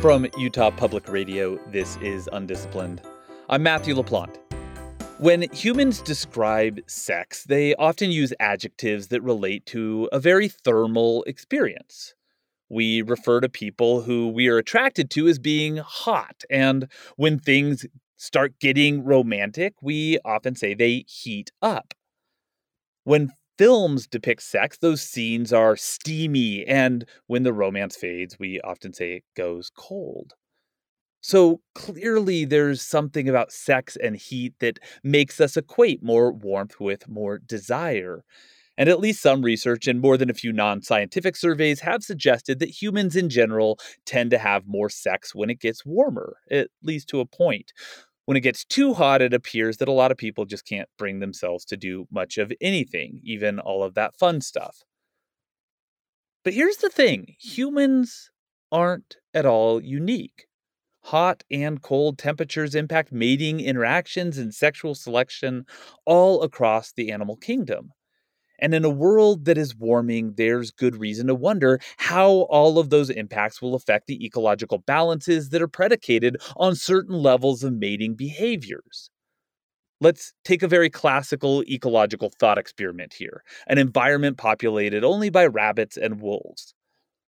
From Utah Public Radio, this is Undisciplined. I'm Matthew LaPlante. When humans describe sex, they often use adjectives that relate to a very thermal experience. We refer to people who we are attracted to as being hot, and when things start getting romantic, we often say they heat up. When films depict sex, those scenes are steamy, and when the romance fades, we often say it goes cold. So clearly there's something about sex and heat that makes us equate more warmth with more desire. And at least some research and more than a few non-scientific surveys have suggested that humans in general tend to have more sex when it gets warmer, at least to a point. When it gets too hot, it appears that a lot of people just can't bring themselves to do much of anything, even all of that fun stuff. But here's the thing. Humans aren't at all unique. Hot and cold temperatures impact mating interactions and sexual selection all across the animal kingdom. And in a world that is warming, there's good reason to wonder how all of those impacts will affect the ecological balances that are predicated on certain levels of mating behaviors. Let's take a very classical ecological thought experiment here, an environment populated only by rabbits and wolves.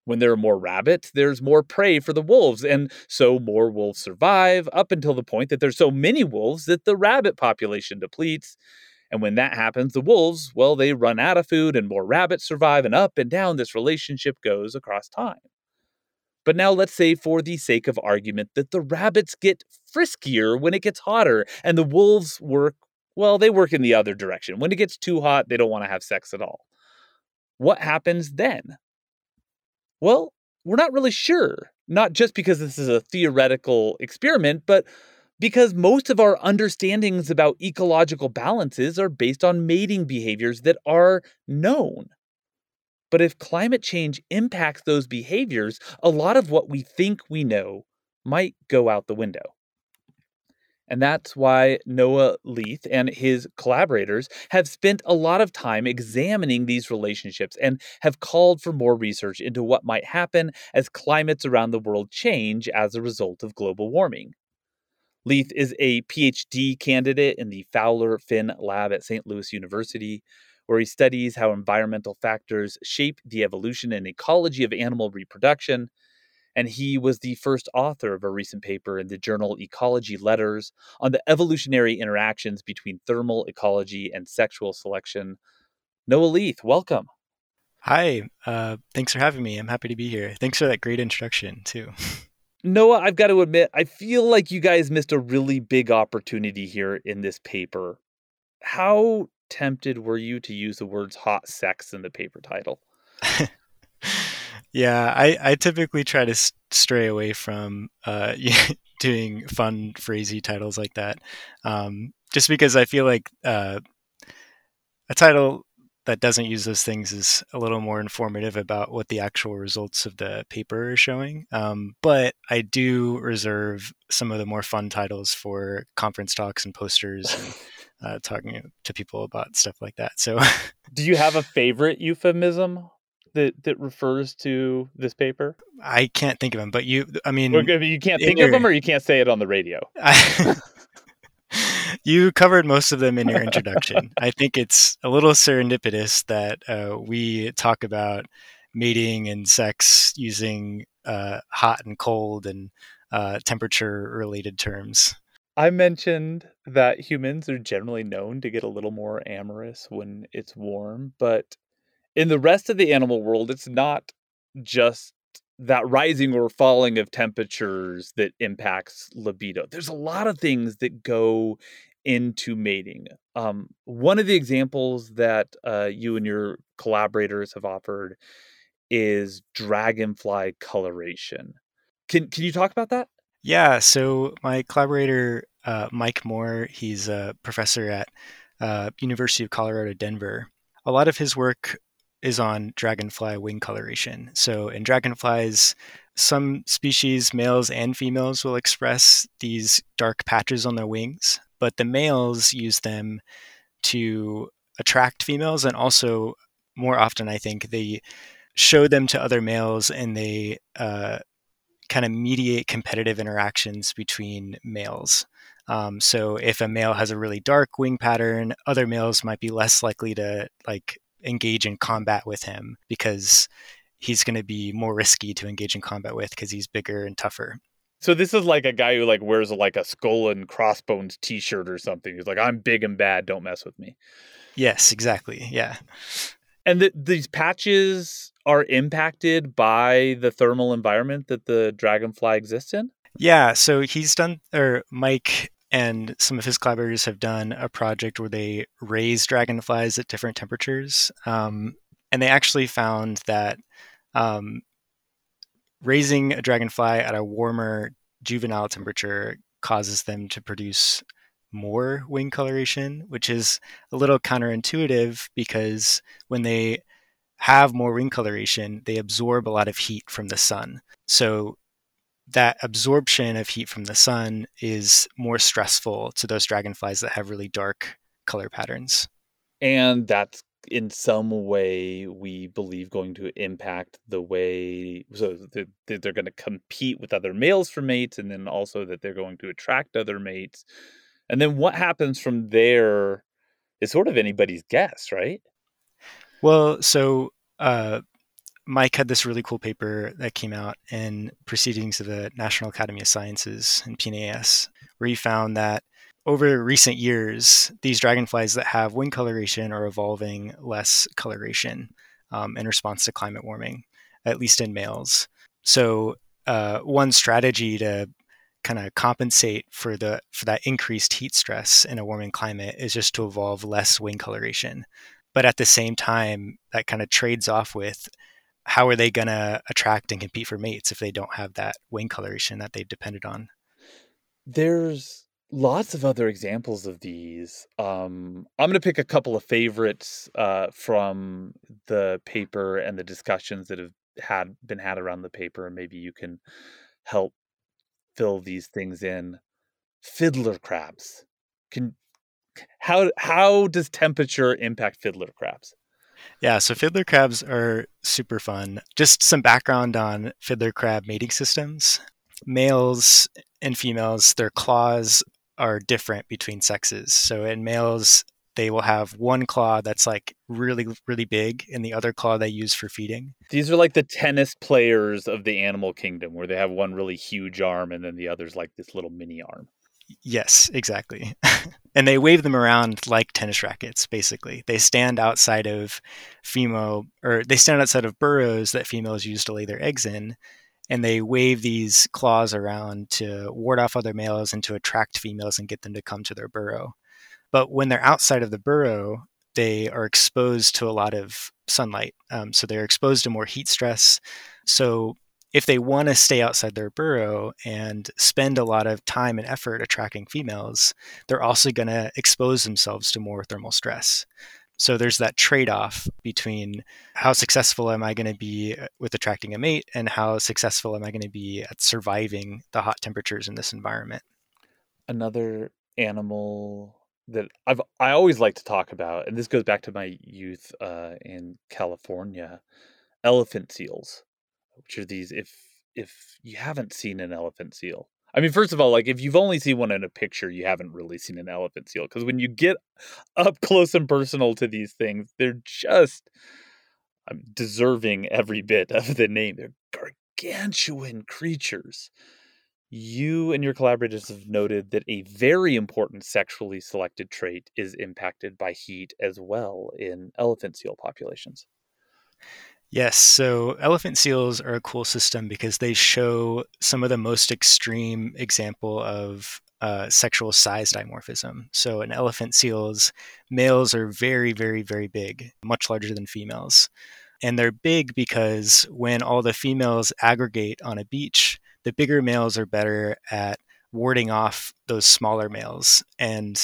When there are more rabbits, there's more prey for the wolves, and so more wolves survive up until the point that there's so many wolves that the rabbit population depletes. And when that happens, the wolves, well, they run out of food and more rabbits survive, and up and down this relationship goes across time. But now let's say, for the sake of argument, that the rabbits get friskier when it gets hotter and the wolves work in the other direction. When it gets too hot, they don't want to have sex at all. What happens then? Well, we're not really sure, not just because this is a theoretical experiment, but because most of our understandings about ecological balances are based on mating behaviors that are known. But if climate change impacts those behaviors, a lot of what we think we know might go out the window. And that's why Noah Leith and his collaborators have spent a lot of time examining these relationships and have called for more research into what might happen as climates around the world change as a result of global warming. Leith is a PhD candidate in the Fowler Finn Lab at St. Louis University, where he studies how environmental factors shape the evolution and ecology of animal reproduction. And he was the first author of a recent paper in the journal Ecology Letters on the evolutionary interactions between thermal ecology and sexual selection. Noah Leith, welcome. Hi. Thanks for having me. I'm happy to be here. Thanks for that great introduction, too. Noah, I've got to admit, I feel like you guys missed a really big opportunity here in this paper. How tempted were you to use the words hot sex in the paper title? Yeah, I typically try to stray away from doing fun, phrasey titles like that, just because I feel like a title that doesn't use those things is a little more informative about what the actual results of the paper are showing. But I do reserve some of the more fun titles for conference talks and posters, and talking to people about stuff like that. So, do you have a favorite euphemism that refers to this paper? I can't think of them, but you can't think of them, or you can't say it on the radio. You covered most of them in your introduction. I think it's a little serendipitous that we talk about mating and sex using hot and cold and temperature-related terms. I mentioned that humans are generally known to get a little more amorous when it's warm, but in the rest of the animal world, it's not just that rising or falling of temperatures that impacts libido. There's a lot of things that go into mating. One of the examples that you and your collaborators have offered is dragonfly coloration. Can you talk about that? Yeah. So my collaborator, Mike Moore, he's a professor at University of Colorado Denver. A lot of his work is on dragonfly wing coloration. So in dragonflies, some species, males and females, will express these dark patches on their wings, but the males use them to attract females, and also more often, I think, they show them to other males, and they kind of mediate competitive interactions between males. So if a male has a really dark wing pattern, other males might be less likely to engage in combat with him because he's going to be more risky to engage in combat with because he's bigger and tougher. So this is like a guy who wears a skull and crossbones t-shirt or something. He's like, I'm big and bad. Don't mess with me. Yes, exactly. Yeah. And these patches are impacted by the thermal environment that the dragonfly exists in? Yeah. So Mike and some of his collaborators have done a project where they raise dragonflies at different temperatures. And they actually found that raising a dragonfly at a warmer juvenile temperature causes them to produce more wing coloration, which is a little counterintuitive because when they have more wing coloration, they absorb a lot of heat from the sun. So that absorption of heat from the sun is more stressful to those dragonflies that have really dark color patterns. And that's in some way we believe going to impact the way, so they're going to compete with other males for mates, and then also that they're going to attract other mates. And then what happens from there is sort of anybody's guess, right? Well, so Mike had this really cool paper that came out in Proceedings of the National Academy of Sciences in PNAS, where he found that over recent years, these dragonflies that have wing coloration are evolving less coloration in response to climate warming, at least in males. So one strategy to kind of compensate for that increased heat stress in a warming climate is just to evolve less wing coloration. But at the same time, that kind of trades off with how are they going to attract and compete for mates if they don't have that wing coloration that they've depended on? There's lots of other examples of these. I'm going to pick a couple of favorites from the paper and the discussions that have been had around the paper, and maybe you can help fill these things in. Fiddler crabs. How does temperature impact fiddler crabs? Yeah, so fiddler crabs are super fun. Just some background on fiddler crab mating systems. Males and females, their claws are different between sexes. So in males, they will have one claw that's really, really big and the other claw they use for feeding. These are the tennis players of the animal kingdom where they have one really huge arm and then the other's this little mini arm. Yes, exactly. And they wave them around like tennis rackets, basically. They stand outside of burrows that females use to lay their eggs in. And they wave these claws around to ward off other males and to attract females and get them to come to their burrow. But when they're outside of the burrow, they are exposed to a lot of sunlight. So they're exposed to more heat stress. So if they want to stay outside their burrow and spend a lot of time and effort attracting females, they're also going to expose themselves to more thermal stress. So there's that trade-off between how successful am I going to be with attracting a mate and how successful am I going to be at surviving the hot temperatures in this environment. Another animal that I always like to talk about, and this goes back to my youth in California, elephant seals, which are these, if you haven't seen an elephant seal, I mean, first of all, if you've only seen one in a picture, you haven't really seen an elephant seal. Because when you get up close and personal to these things, they're just deserving every bit of the name. They're gargantuan creatures. You and your collaborators have noted that a very important sexually selected trait is impacted by heat as well in elephant seal populations. Yes, so elephant seals are a cool system because they show some of the most extreme example of sexual size dimorphism. So in elephant seals, males are very, very, very big, much larger than females. And they're big because when all the females aggregate on a beach, the bigger males are better at warding off those smaller males. And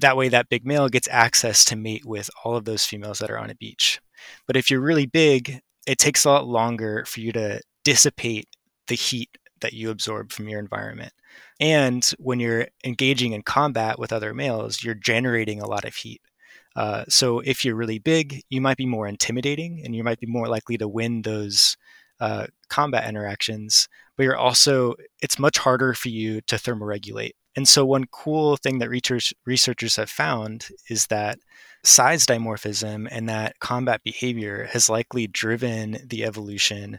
that way that big male gets access to mate with all of those females that are on a beach. But if you're really big, it takes a lot longer for you to dissipate the heat that you absorb from your environment. And when you're engaging in combat with other males, you're generating a lot of heat. So if you're really big, you might be more intimidating and you might be more likely to win those combat interactions, but you're also, it's much harder for you to thermoregulate. And so one cool thing that researchers have found is that size dimorphism and that combat behavior has likely driven the evolution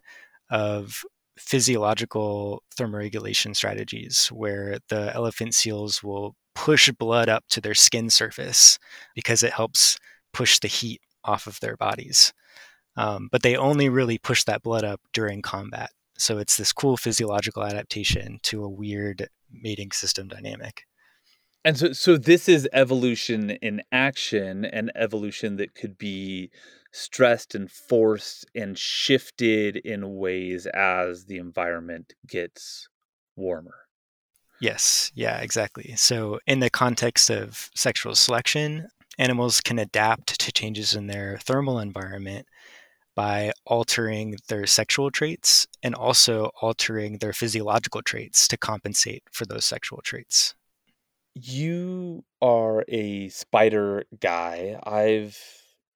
of physiological thermoregulation strategies, where the elephant seals will push blood up to their skin surface because it helps push the heat off of their bodies. But they only really push that blood up during combat. So it's this cool physiological adaptation to a weird mating system dynamic. And so this is evolution in action, and evolution that could be stressed and forced and shifted in ways as the environment gets warmer. Yes, yeah, exactly. So in the context of sexual selection, animals can adapt to changes in their thermal environment by altering their sexual traits and also altering their physiological traits to compensate for those sexual traits. You are a spider guy. I've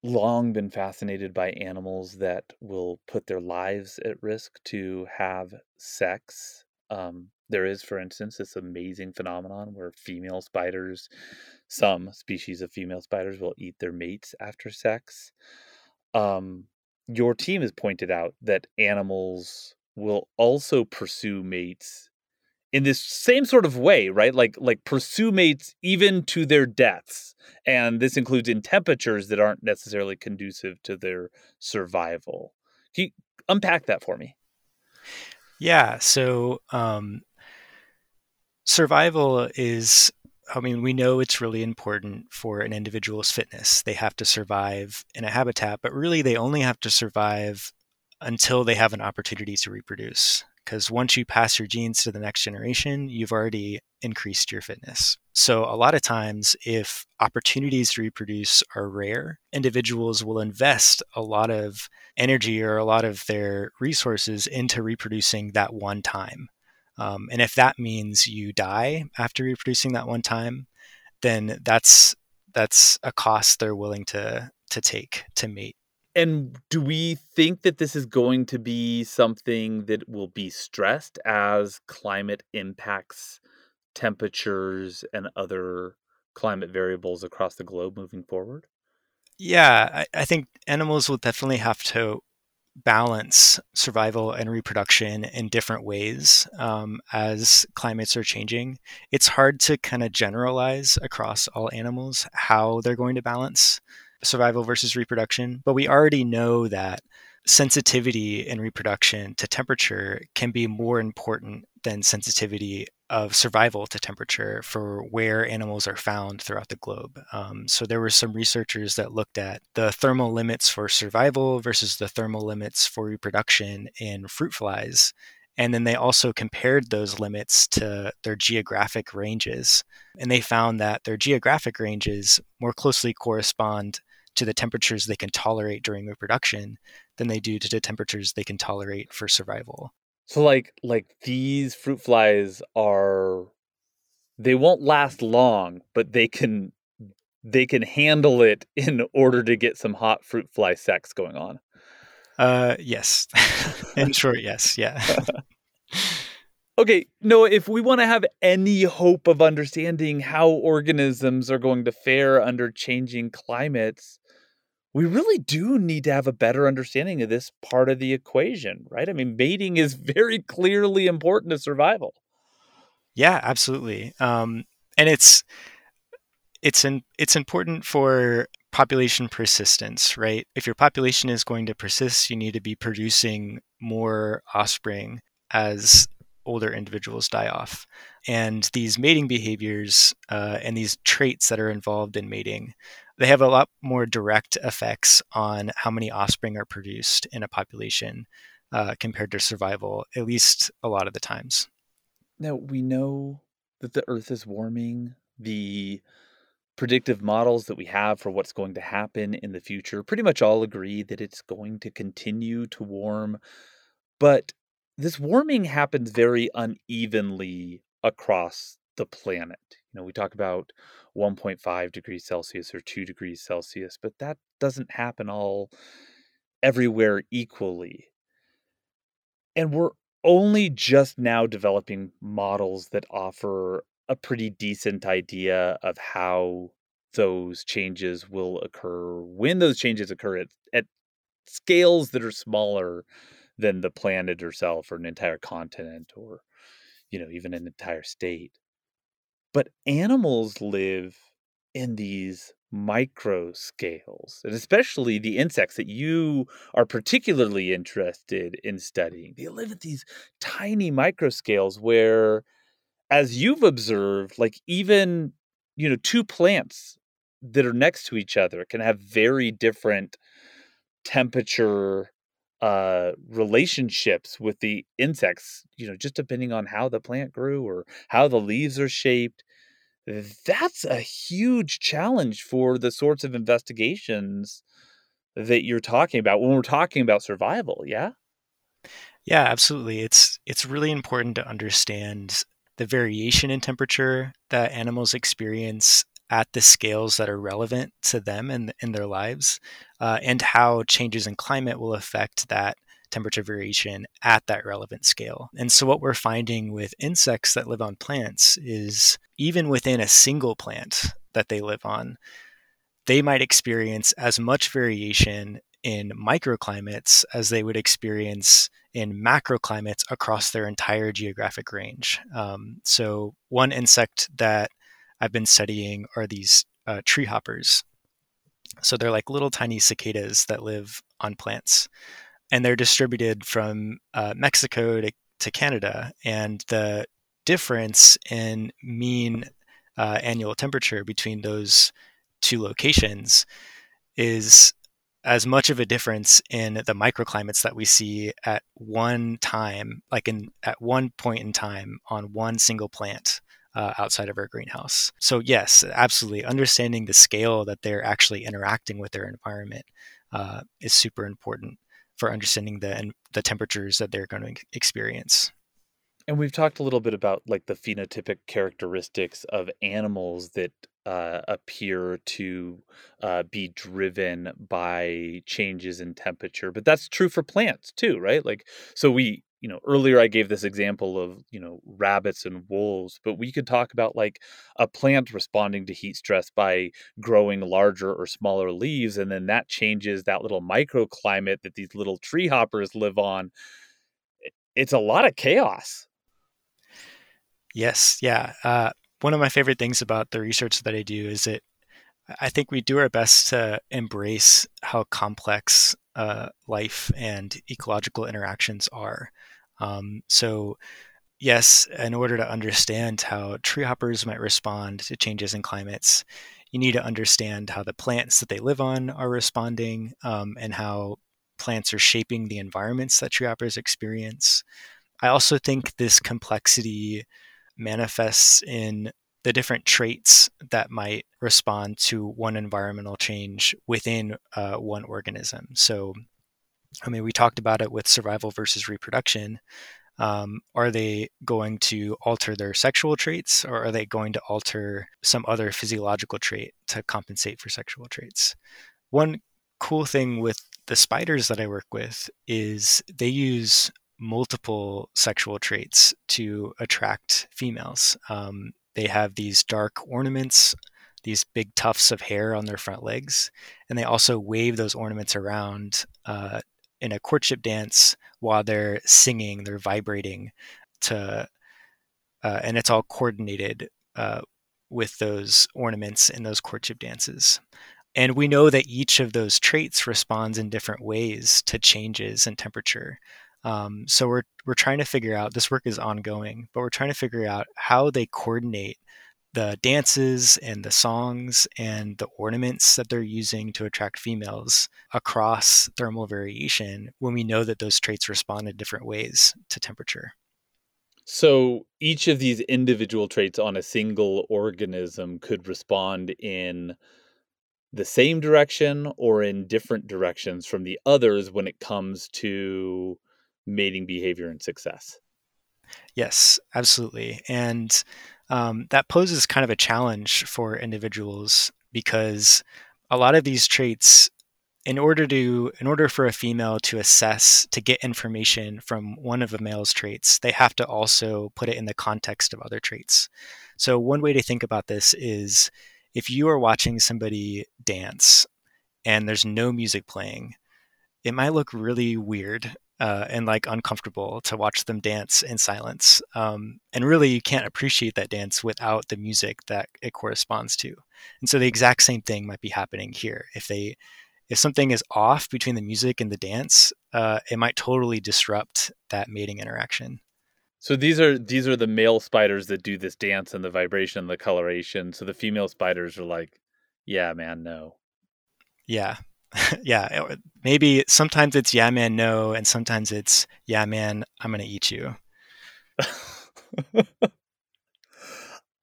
long been fascinated by animals that will put their lives at risk to have sex. There is, for instance, this amazing phenomenon where female spiders, some species of female spiders, will eat their mates after sex. Your team has pointed out that animals will also pursue mates in this same sort of way, right? Like pursue mates even to their deaths. And this includes in temperatures that aren't necessarily conducive to their survival. Can you unpack that for me? Yeah. So survival is, I mean, we know it's really important for an individual's fitness. They have to survive in a habitat, but really they only have to survive until they have an opportunity to reproduce. Because once you pass your genes to the next generation, you've already increased your fitness. So a lot of times, if opportunities to reproduce are rare, individuals will invest a lot of energy or a lot of their resources into reproducing that one time. And if that means you die after reproducing that one time, then that's a cost they're willing to take to mate. And do we think that this is going to be something that will be stressed as climate impacts temperatures and other climate variables across the globe moving forward? Yeah, I think animals will definitely have to balance survival and reproduction in different ways as climates are changing. It's hard to kind of generalize across all animals how they're going to balance survival versus reproduction, but we already know that sensitivity in reproduction to temperature can be more important than sensitivity of survival to temperature for where animals are found throughout the globe. So there were some researchers that looked at the thermal limits for survival versus the thermal limits for reproduction in fruit flies. And then they also compared those limits to their geographic ranges. And they found that their geographic ranges more closely correspond to the temperatures they can tolerate during reproduction than they do to the temperatures they can tolerate for survival. So like these fruit flies they won't last long, but they can handle it in order to get some hot fruit fly sex going on. Yes. In short, yes. Yeah. Okay. Noah, if we want to have any hope of understanding how organisms are going to fare under changing climates, we really do need to have a better understanding of this part of the equation, right? I mean, mating is very clearly important to survival. Yeah, absolutely. And it's important for population persistence, right? If your population is going to persist, you need to be producing more offspring as older individuals die off. And these mating behaviors and these traits that are involved in mating, they have a lot more direct effects on how many offspring are produced in a population compared to survival, at least a lot of the times. Now, we know that the Earth is warming. The predictive models that we have for what's going to happen in the future pretty much all agree that it's going to continue to warm. But this warming happens very unevenly across the planet. You know, we talk about 1.5 degrees Celsius or 2 degrees Celsius, but that doesn't happen everywhere equally. And we're only just now developing models that offer a pretty decent idea of how those changes will occur when those changes occur at scales that are smaller than the planet herself or an entire continent or, you know, even an entire state. But animals live in these micro scales, and especially the insects that you are particularly interested in studying. They live at these tiny micro scales where, as you've observed, like even, you know, two plants that are next to each other can have very different temperature relationships with the insects, you know, just depending on how the plant grew or how the leaves are shaped. That's a huge challenge for the sorts of investigations that you're talking about when we're talking about survival. Yeah. Yeah, absolutely. It's really important to understand the variation in temperature that animals experience at the scales that are relevant to them and in their lives, and how changes in climate will affect that temperature variation at that relevant scale. And so what we're finding with insects that live on plants is even within a single plant that they live on, they might experience as much variation in microclimates as they would experience in macroclimates across their entire geographic range. So one insect that I've been studying are these tree hoppers. So they're like little tiny cicadas that live on plants. And they're distributed from Mexico to Canada. And the difference in mean annual temperature between those two locations is as much of a difference in the microclimates that we see at one time, like at one point in time on one single plant outside of our greenhouse. So yes, absolutely. Understanding the scale that they're actually interacting with their environment is super important for understanding the temperatures that they're going to experience. And we've talked a little bit about like the phenotypic characteristics of animals that appear to be driven by changes in temperature, but that's true for plants too, right? Like, so we, you know, earlier I gave this example of, you know, rabbits and wolves, but we could talk about like a plant responding to heat stress by growing larger or smaller leaves. And then that changes that little microclimate that these little tree hoppers live on. It's a lot of chaos. Yes. Yeah. One of my favorite things about the research that I do is that I think we do our best to embrace how complex life and ecological interactions are. So yes, in order to understand how tree hoppers might respond to changes in climates, you need to understand how the plants that they live on are responding, and how plants are shaping the environments that tree hoppers experience. I also think this complexity manifests in the different traits that might respond to one environmental change within one organism. So, I mean, we talked about it with survival versus reproduction. Are they going to alter their sexual traits, or are they going to alter some other physiological trait to compensate for sexual traits? One cool thing with the spiders that I work with is they use multiple sexual traits to attract females. They have these dark ornaments, these big tufts of hair on their front legs, and they also wave those ornaments around in a courtship dance while they're singing, they're vibrating to, and it's all coordinated with those ornaments in those courtship dances. And we know that each of those traits responds in different ways to changes in temperature. So we're trying to figure out, this work is ongoing, but we're trying to figure out how they coordinate the dances and the songs and the ornaments that they're using to attract females across thermal variation when we know that those traits respond in different ways to temperature. So each of these individual traits on a single organism could respond in the same direction or in different directions from the others when it comes to mating behavior and success. Yes, absolutely. And that poses kind of a challenge for individuals because a lot of these traits In order for a female to assess, to get information from one of a male's traits, they have to also put it in the context of other traits. So one way to think about this is if you are watching somebody dance and there's no music playing, it might look really weird and like uncomfortable to watch them dance in silence. And really you can't appreciate that dance without the music that it corresponds to. And so the exact same thing might be happening here. If something is off between the music and the dance, it might totally disrupt that mating interaction. So these are the male spiders that do this dance and the vibration and the coloration. So the female spiders are like, yeah, man, no. Yeah. Yeah. Maybe sometimes it's yeah, man, no. And sometimes it's yeah, man, I'm going to eat you.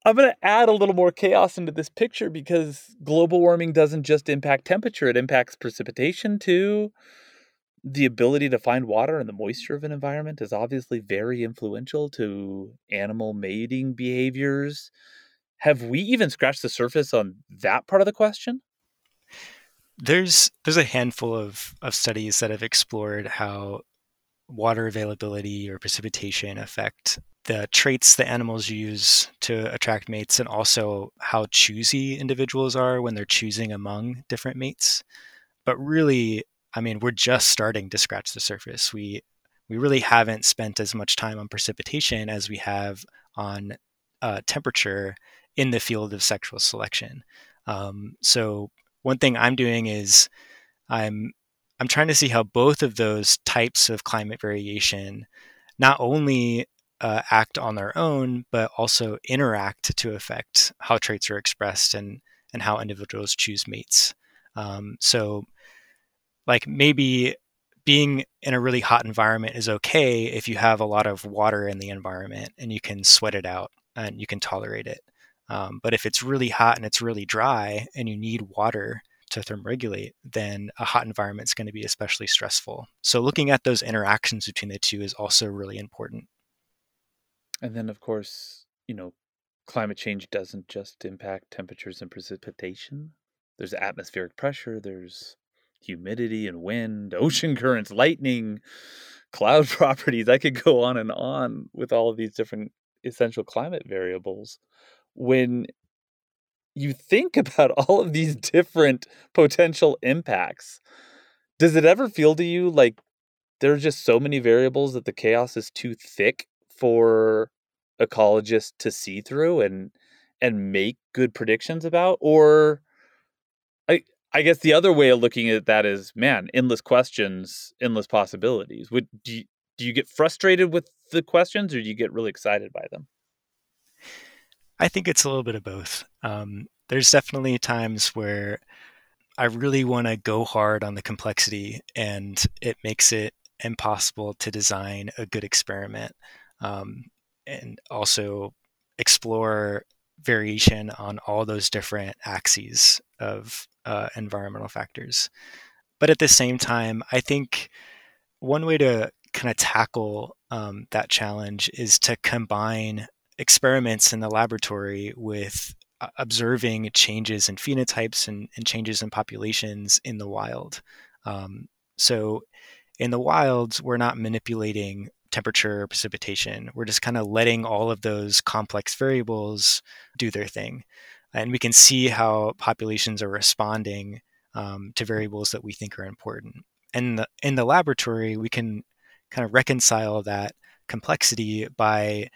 I'm going to add a little more chaos into this picture because global warming doesn't just impact temperature. It impacts precipitation too. The ability to find water and the moisture of an environment is obviously very influential to animal mating behaviors. Have we even scratched the surface on that part of the question? There's a handful of studies that have explored how water availability or precipitation affect the traits that animals use to attract mates, and also how choosy individuals are when they're choosing among different mates. But really, I mean, we're just starting to scratch the surface. We really haven't spent as much time on precipitation as we have on temperature in the field of sexual selection. So one thing I'm doing is I'm trying to see how both of those types of climate variation not only act on their own, but also interact to affect how traits are expressed and how individuals choose mates. So like maybe being in a really hot environment is okay if you have a lot of water in the environment and you can sweat it out and you can tolerate it. But if it's really hot and it's really dry and you need water to thermoregulate, then a hot environment is going to be especially stressful. So looking at those interactions between the two is also really important. And then, of course, you know, climate change doesn't just impact temperatures and precipitation. There's atmospheric pressure, there's humidity and wind, ocean currents, lightning, cloud properties. I could go on with all of these different essential climate variables. When you think about all of these different potential impacts, does it ever feel to you like there are just so many variables that the chaos is too thick for ecologists to see through and make good predictions about? Or I guess the other way of looking at that is, man, endless questions, endless possibilities. Do you get frustrated with the questions, or do you get really excited by them? I think it's a little bit of both. There's definitely times where I really want to go hard on the complexity, and it makes it impossible to design a good experiment. And also explore variation on all those different axes of environmental factors. But at the same time, I think one way to kind of tackle that challenge is to combine experiments in the laboratory with observing changes in phenotypes and changes in populations in the wild. So in the wild, we're not manipulating temperature or precipitation. We're just kind of letting all of those complex variables do their thing. And we can see how populations are responding to variables that we think are important. And in the laboratory, we can kind of reconcile that complexity by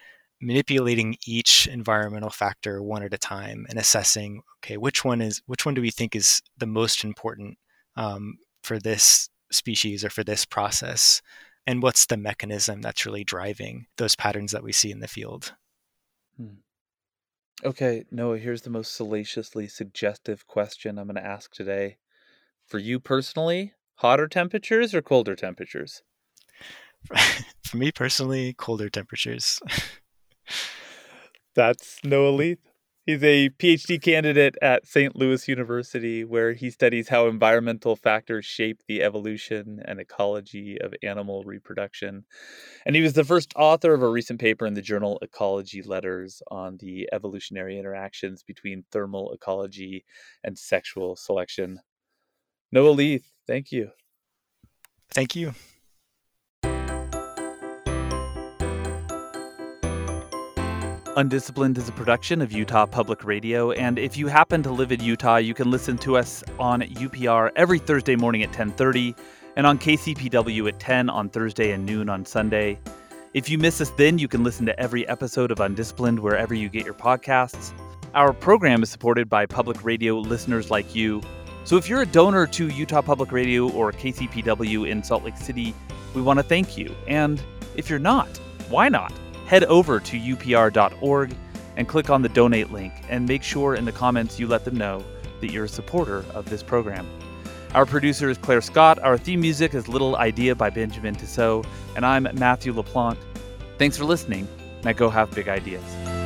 manipulating each environmental factor one at a time and assessing, okay, which one do we think is the most important for this species or for this process? And what's the mechanism that's really driving those patterns that we see in the field? Okay, Noah, here's the most salaciously suggestive question I'm going to ask today. For you personally, hotter temperatures or colder temperatures? For me personally, colder temperatures. That's Noah Leith. He's a PhD candidate at St. Louis University, where he studies how environmental factors shape the evolution and ecology of animal reproduction. And he was the first author of a recent paper in the journal Ecology Letters on the evolutionary interactions between thermal ecology and sexual selection. Noah Leith, Thank you. Thank you. Undisciplined is a production of Utah Public Radio, and if you happen to live in Utah, you can listen to us on UPR every Thursday morning at 10:30 and on KCPW at 10 on Thursday and noon on Sunday. If you miss us then, you can listen to every episode of Undisciplined wherever you get your podcasts. Our program is supported by public radio listeners like you. So if you're a donor to Utah Public Radio or KCPW in Salt Lake City, we want to thank you. And if you're not, why not? Head over to upr.org and click on the donate link, and make sure in the comments you let them know that you're a supporter of this program. Our producer is Claire Scott. Our theme music is Little Idea by Benjamin Tissot, and I'm Matthew LaPlante. Thanks for listening. Now go have big ideas.